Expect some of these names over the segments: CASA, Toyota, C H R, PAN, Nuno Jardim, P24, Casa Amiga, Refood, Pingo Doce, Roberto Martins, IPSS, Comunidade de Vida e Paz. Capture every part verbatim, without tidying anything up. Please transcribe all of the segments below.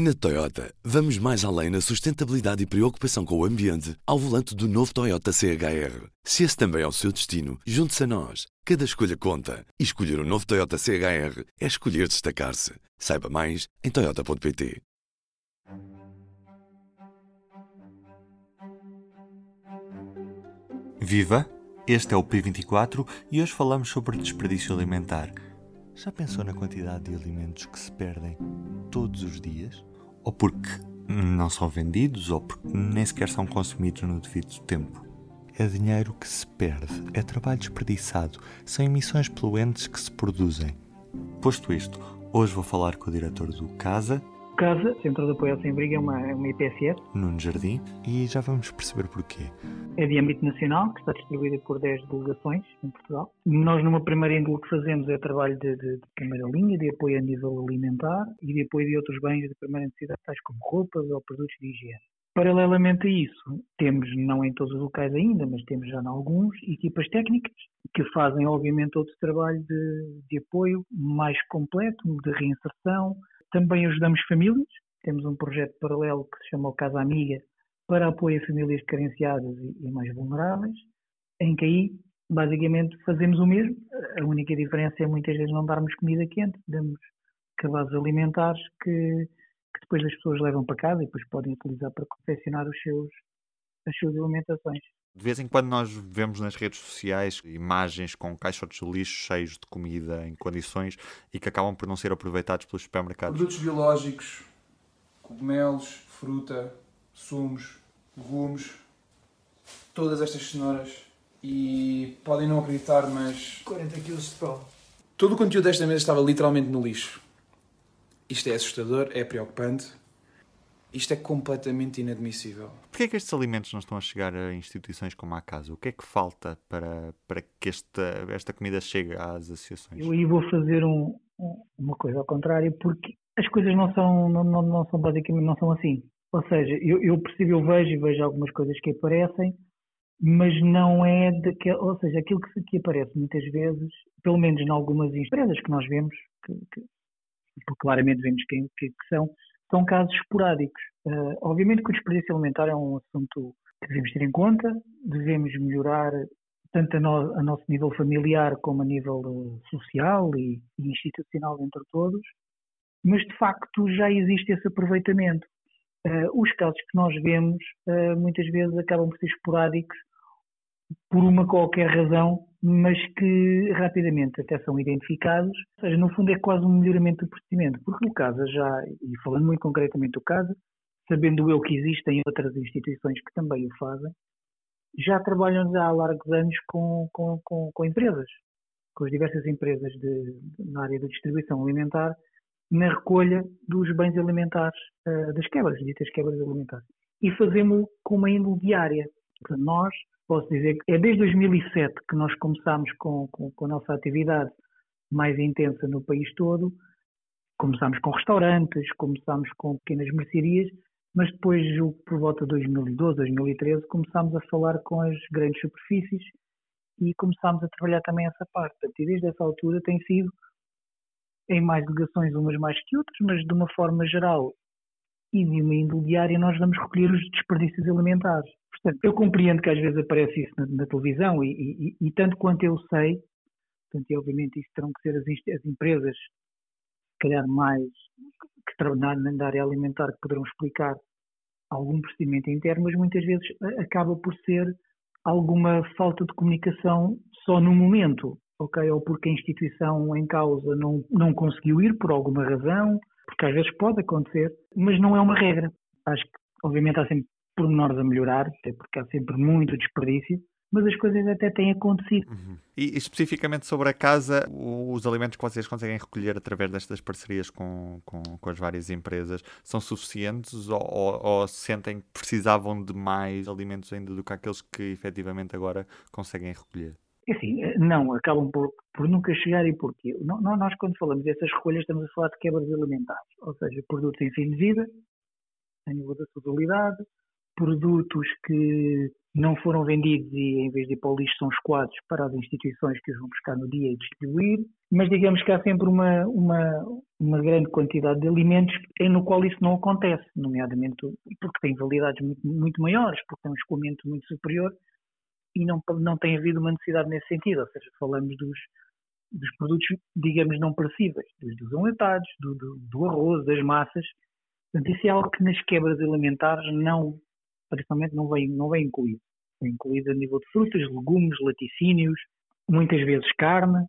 Na Toyota, vamos mais além na sustentabilidade e preocupação com o ambiente ao volante do novo Toyota C H R. Se esse também é o seu destino, junte-se a nós. Cada escolha conta. E escolher o novo Toyota C H R é escolher destacar-se. Saiba mais em toyota ponto pt. Viva! Este é o P vinte e quatro e hoje falamos sobre desperdício alimentar. Já pensou na quantidade de alimentos que se perdem todos os dias? Ou porque não são vendidos, ou porque nem sequer são consumidos no devido tempo. É dinheiro que se perde, é trabalho desperdiçado, são emissões poluentes que se produzem. Posto isto, hoje vou falar com o diretor do CASA, CASA, Centro de Apoio ao Sem Briga, é uma, uma I P S S. Nuno Jardim, e já vamos perceber porquê. É de âmbito nacional, que está distribuída por dez delegações em Portugal. Nós, numa primeira índole, o que fazemos é trabalho de, de, de primeira linha, de apoio a nível alimentar e de apoio de outros bens de primeira necessidade, tais como roupas ou produtos de higiene. Paralelamente a isso, temos, não em todos os locais ainda, mas temos já em alguns, equipas técnicas que fazem, obviamente, outro trabalho de, de apoio mais completo, de reinserção. Também ajudamos famílias, temos um projeto paralelo que se chama o Casa Amiga, para apoio a famílias carenciadas e mais vulneráveis, em que aí, basicamente, fazemos o mesmo. A única diferença é muitas vezes não darmos comida quente, damos cabazes alimentares que, que depois as pessoas levam para casa e depois podem utilizar para confeccionar os seus, as suas alimentações. De vez em quando nós vemos nas redes sociais imagens com caixotes de lixo cheios de comida em condições e que acabam por não ser aproveitados pelos supermercados. Produtos biológicos, cogumelos, fruta, sumos, legumes, todas estas cenouras e podem não acreditar, mas... quarenta quilos de pão. Todo o conteúdo desta mesa estava literalmente no lixo. Isto é assustador, é preocupante. Isto é completamente inadmissível. Porquê é que estes alimentos não estão a chegar a instituições como a CASA? O que é que falta para, para que esta, esta comida chegue às associações? Eu aí vou fazer um, uma coisa ao contrário, porque as coisas não são, não, não, não são basicamente não são assim. Ou seja, eu, eu percebo, eu vejo e vejo algumas coisas que aparecem, mas não é daquela... Ou seja, aquilo que, que aparece muitas vezes, pelo menos em algumas empresas que nós vemos, que, que, porque claramente vemos quem que, que são... São casos esporádicos. Uh, obviamente que o desperdício alimentar é um assunto que devemos ter em conta, devemos melhorar tanto a, no, a nosso nível familiar como a nível uh, social e, e institucional entre todos, mas de facto já existe esse aproveitamento. Uh, os casos que nós vemos uh, muitas vezes acabam por ser esporádicos por uma qualquer razão, mas que rapidamente até são identificados. Ou seja, no fundo é quase um melhoramento do procedimento, porque no CASA já, e falando muito concretamente do CASA, sabendo eu que existem outras instituições que também o fazem, já trabalham já há largos anos com, com, com, com empresas, com as diversas empresas de, na área da distribuição alimentar, na recolha dos bens alimentares, das quebras, ditas quebras alimentares. E fazemos-o com uma índole diária. Portanto, nós... Posso dizer que é desde dois mil e sete que nós começámos com, com, com a nossa atividade mais intensa no país todo. Começámos com restaurantes, começámos com pequenas mercearias, mas depois, julgo, por volta de dois mil e doze, dois mil e treze, começámos a falar com as grandes superfícies e começámos a trabalhar também essa parte. E desde essa altura tem sido, em mais delegações umas mais que outras, mas de uma forma geral e de uma índole diária, nós vamos recolher os desperdícios alimentares. Portanto, eu compreendo que às vezes aparece isso na, na televisão e, e, e tanto quanto eu sei, portanto, e obviamente isso terão que ser as, as empresas, se calhar mais, que trabalham na área alimentar, que poderão explicar algum procedimento interno, mas muitas vezes acaba por ser alguma falta de comunicação só no momento, ok? Ou porque a instituição em causa não, não conseguiu ir por alguma razão, porque às vezes pode acontecer, mas não é uma regra. Acho que, obviamente, há sempre pormenores a melhorar, até porque há sempre muito desperdício, mas as coisas até têm acontecido. Uhum. E especificamente sobre a CASA, os alimentos que vocês conseguem recolher através destas parcerias com, com, com as várias empresas são suficientes ou, ou, ou sentem que precisavam de mais alimentos ainda do que aqueles que efetivamente agora conseguem recolher? Assim, não, acabam por, por nunca chegar. E porquê? Não, nós, quando falamos dessas recolhas, estamos a falar de quebras alimentares, ou seja, produtos em fim de vida, a nível da totalidade, produtos que não foram vendidos e em vez de ir para o lixo são escoados para as instituições que os vão buscar no dia e distribuir, mas digamos que há sempre uma, uma, uma grande quantidade de alimentos em no qual isso não acontece, nomeadamente porque tem validades muito, muito maiores, porque tem um escoamento muito superior e não, não tem havido uma necessidade nesse sentido, ou seja, falamos dos, dos produtos, digamos, não perecíveis, dos desalentados, do, do, do arroz, das massas. Portanto, isso é algo que nas quebras alimentares não, principalmente não vem, não vem incluído. Vem incluído a nível de frutas, legumes, laticínios, muitas vezes carne,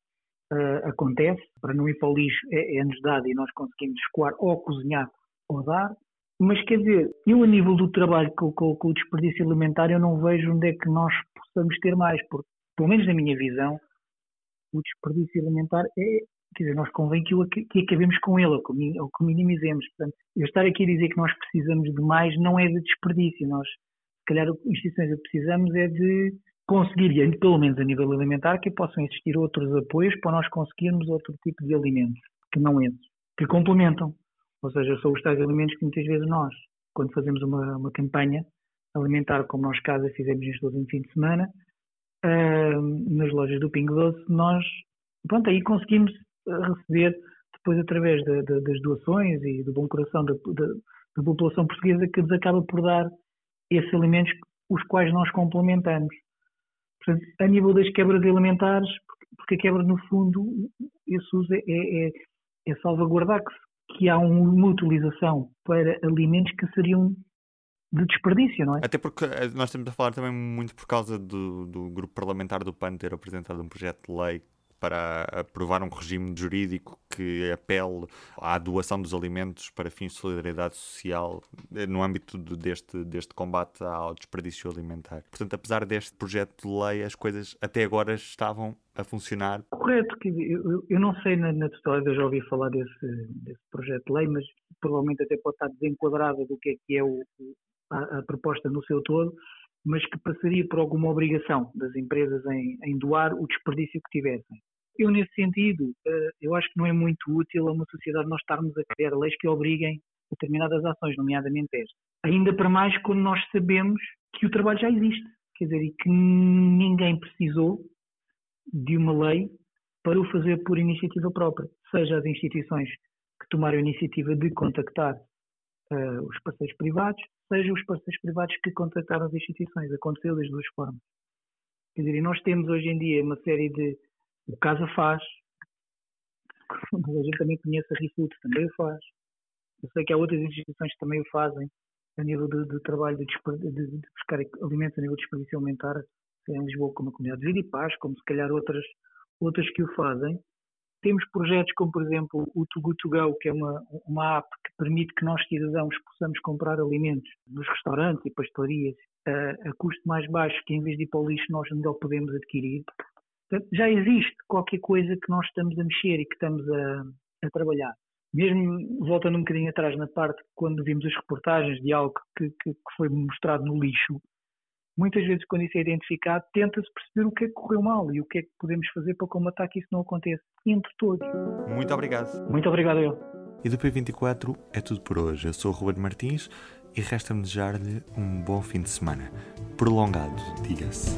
uh, acontece. Para não ir para o lixo é, é-nos dado e nós conseguimos escoar ou cozinhar ou dar. Mas, quer dizer, eu a nível do trabalho com, com, com o desperdício alimentar, eu não vejo onde é que nós possamos ter mais, porque, pelo menos na minha visão, o desperdício alimentar é... Quer dizer, nós convém que, o, que acabemos com ele, ou que minimizemos. Portanto, eu estar aqui a dizer que nós precisamos de mais não é de desperdício. Nós, se calhar, instituições que precisamos é de conseguir, pelo menos a nível alimentar, que possam existir outros apoios para nós conseguirmos outro tipo de alimentos, que não esses, que complementam. Ou seja, são os tais alimentos que muitas vezes nós, quando fazemos uma, uma campanha alimentar, como nós, Casa, fizemos em todo um fim de semana, uh, nas lojas do Pingo Doce, nós, pronto, aí conseguimos receber, depois através de, de, das doações e do bom coração da, da, da população portuguesa, que nos acaba por dar esses alimentos os quais nós complementamos. Portanto, a nível das quebras alimentares, porque a quebra, no fundo, esse uso é, é, é salvaguardar que, que há uma utilização para alimentos que seriam de desperdício, não é? Até porque nós estamos a falar também muito por causa do, do grupo parlamentar do PAN ter apresentado um projeto de lei para aprovar um regime jurídico que apele à doação dos alimentos para fins de solidariedade social no âmbito deste, deste combate ao desperdício alimentar. Portanto, apesar deste projeto de lei, as coisas até agora estavam a funcionar. Correto. Eu, eu não sei na, na totalidade, eu já ouvi falar desse, desse projeto de lei, mas provavelmente até pode estar desenquadrada do que é que é o, a, a proposta no seu todo, mas que passaria por alguma obrigação das empresas em, em doar o desperdício que tivessem. Eu, nesse sentido, eu acho que não é muito útil a uma sociedade nós estarmos a criar leis que obriguem determinadas ações, nomeadamente esta. Ainda para mais quando nós sabemos que o trabalho já existe, quer dizer, e que ninguém precisou de uma lei para o fazer por iniciativa própria, seja as instituições que tomaram a iniciativa de contactar uh, os parceiros privados, seja os parceiros privados que contactaram as instituições. Aconteceu das duas formas. Quer dizer, e nós temos hoje em dia uma série de... O CASA faz, a gente também conhece a Refood, também o faz. Eu sei que há outras instituições que também o fazem, a nível do, do trabalho de, de, de buscar alimentos a nível de desperdício alimentar, em Lisboa, como a Comunidade de Vida e Paz, como se calhar outras, outras que o fazem. Temos projetos como, por exemplo, o Too Good to Go, que é uma, uma app que permite que nós, cidadãos, possamos comprar alimentos nos restaurantes e pastelarias a, a custo mais baixo, que em vez de ir para o lixo nós ainda o podemos adquirir. Já existe qualquer coisa que nós estamos a mexer e que estamos a, a trabalhar. Mesmo voltando um bocadinho atrás na parte quando vimos as reportagens de algo que, que, que foi mostrado no lixo, muitas vezes quando isso é identificado, tenta-se perceber o que é que correu mal e o que é que podemos fazer para combater que isso não aconteça entre todos. Muito obrigado. Muito obrigado, eu. E do P vinte e quatro é tudo por hoje. Eu sou o Roberto Martins e resta-me desejar-lhe um bom fim de semana. Prolongado, diga-se.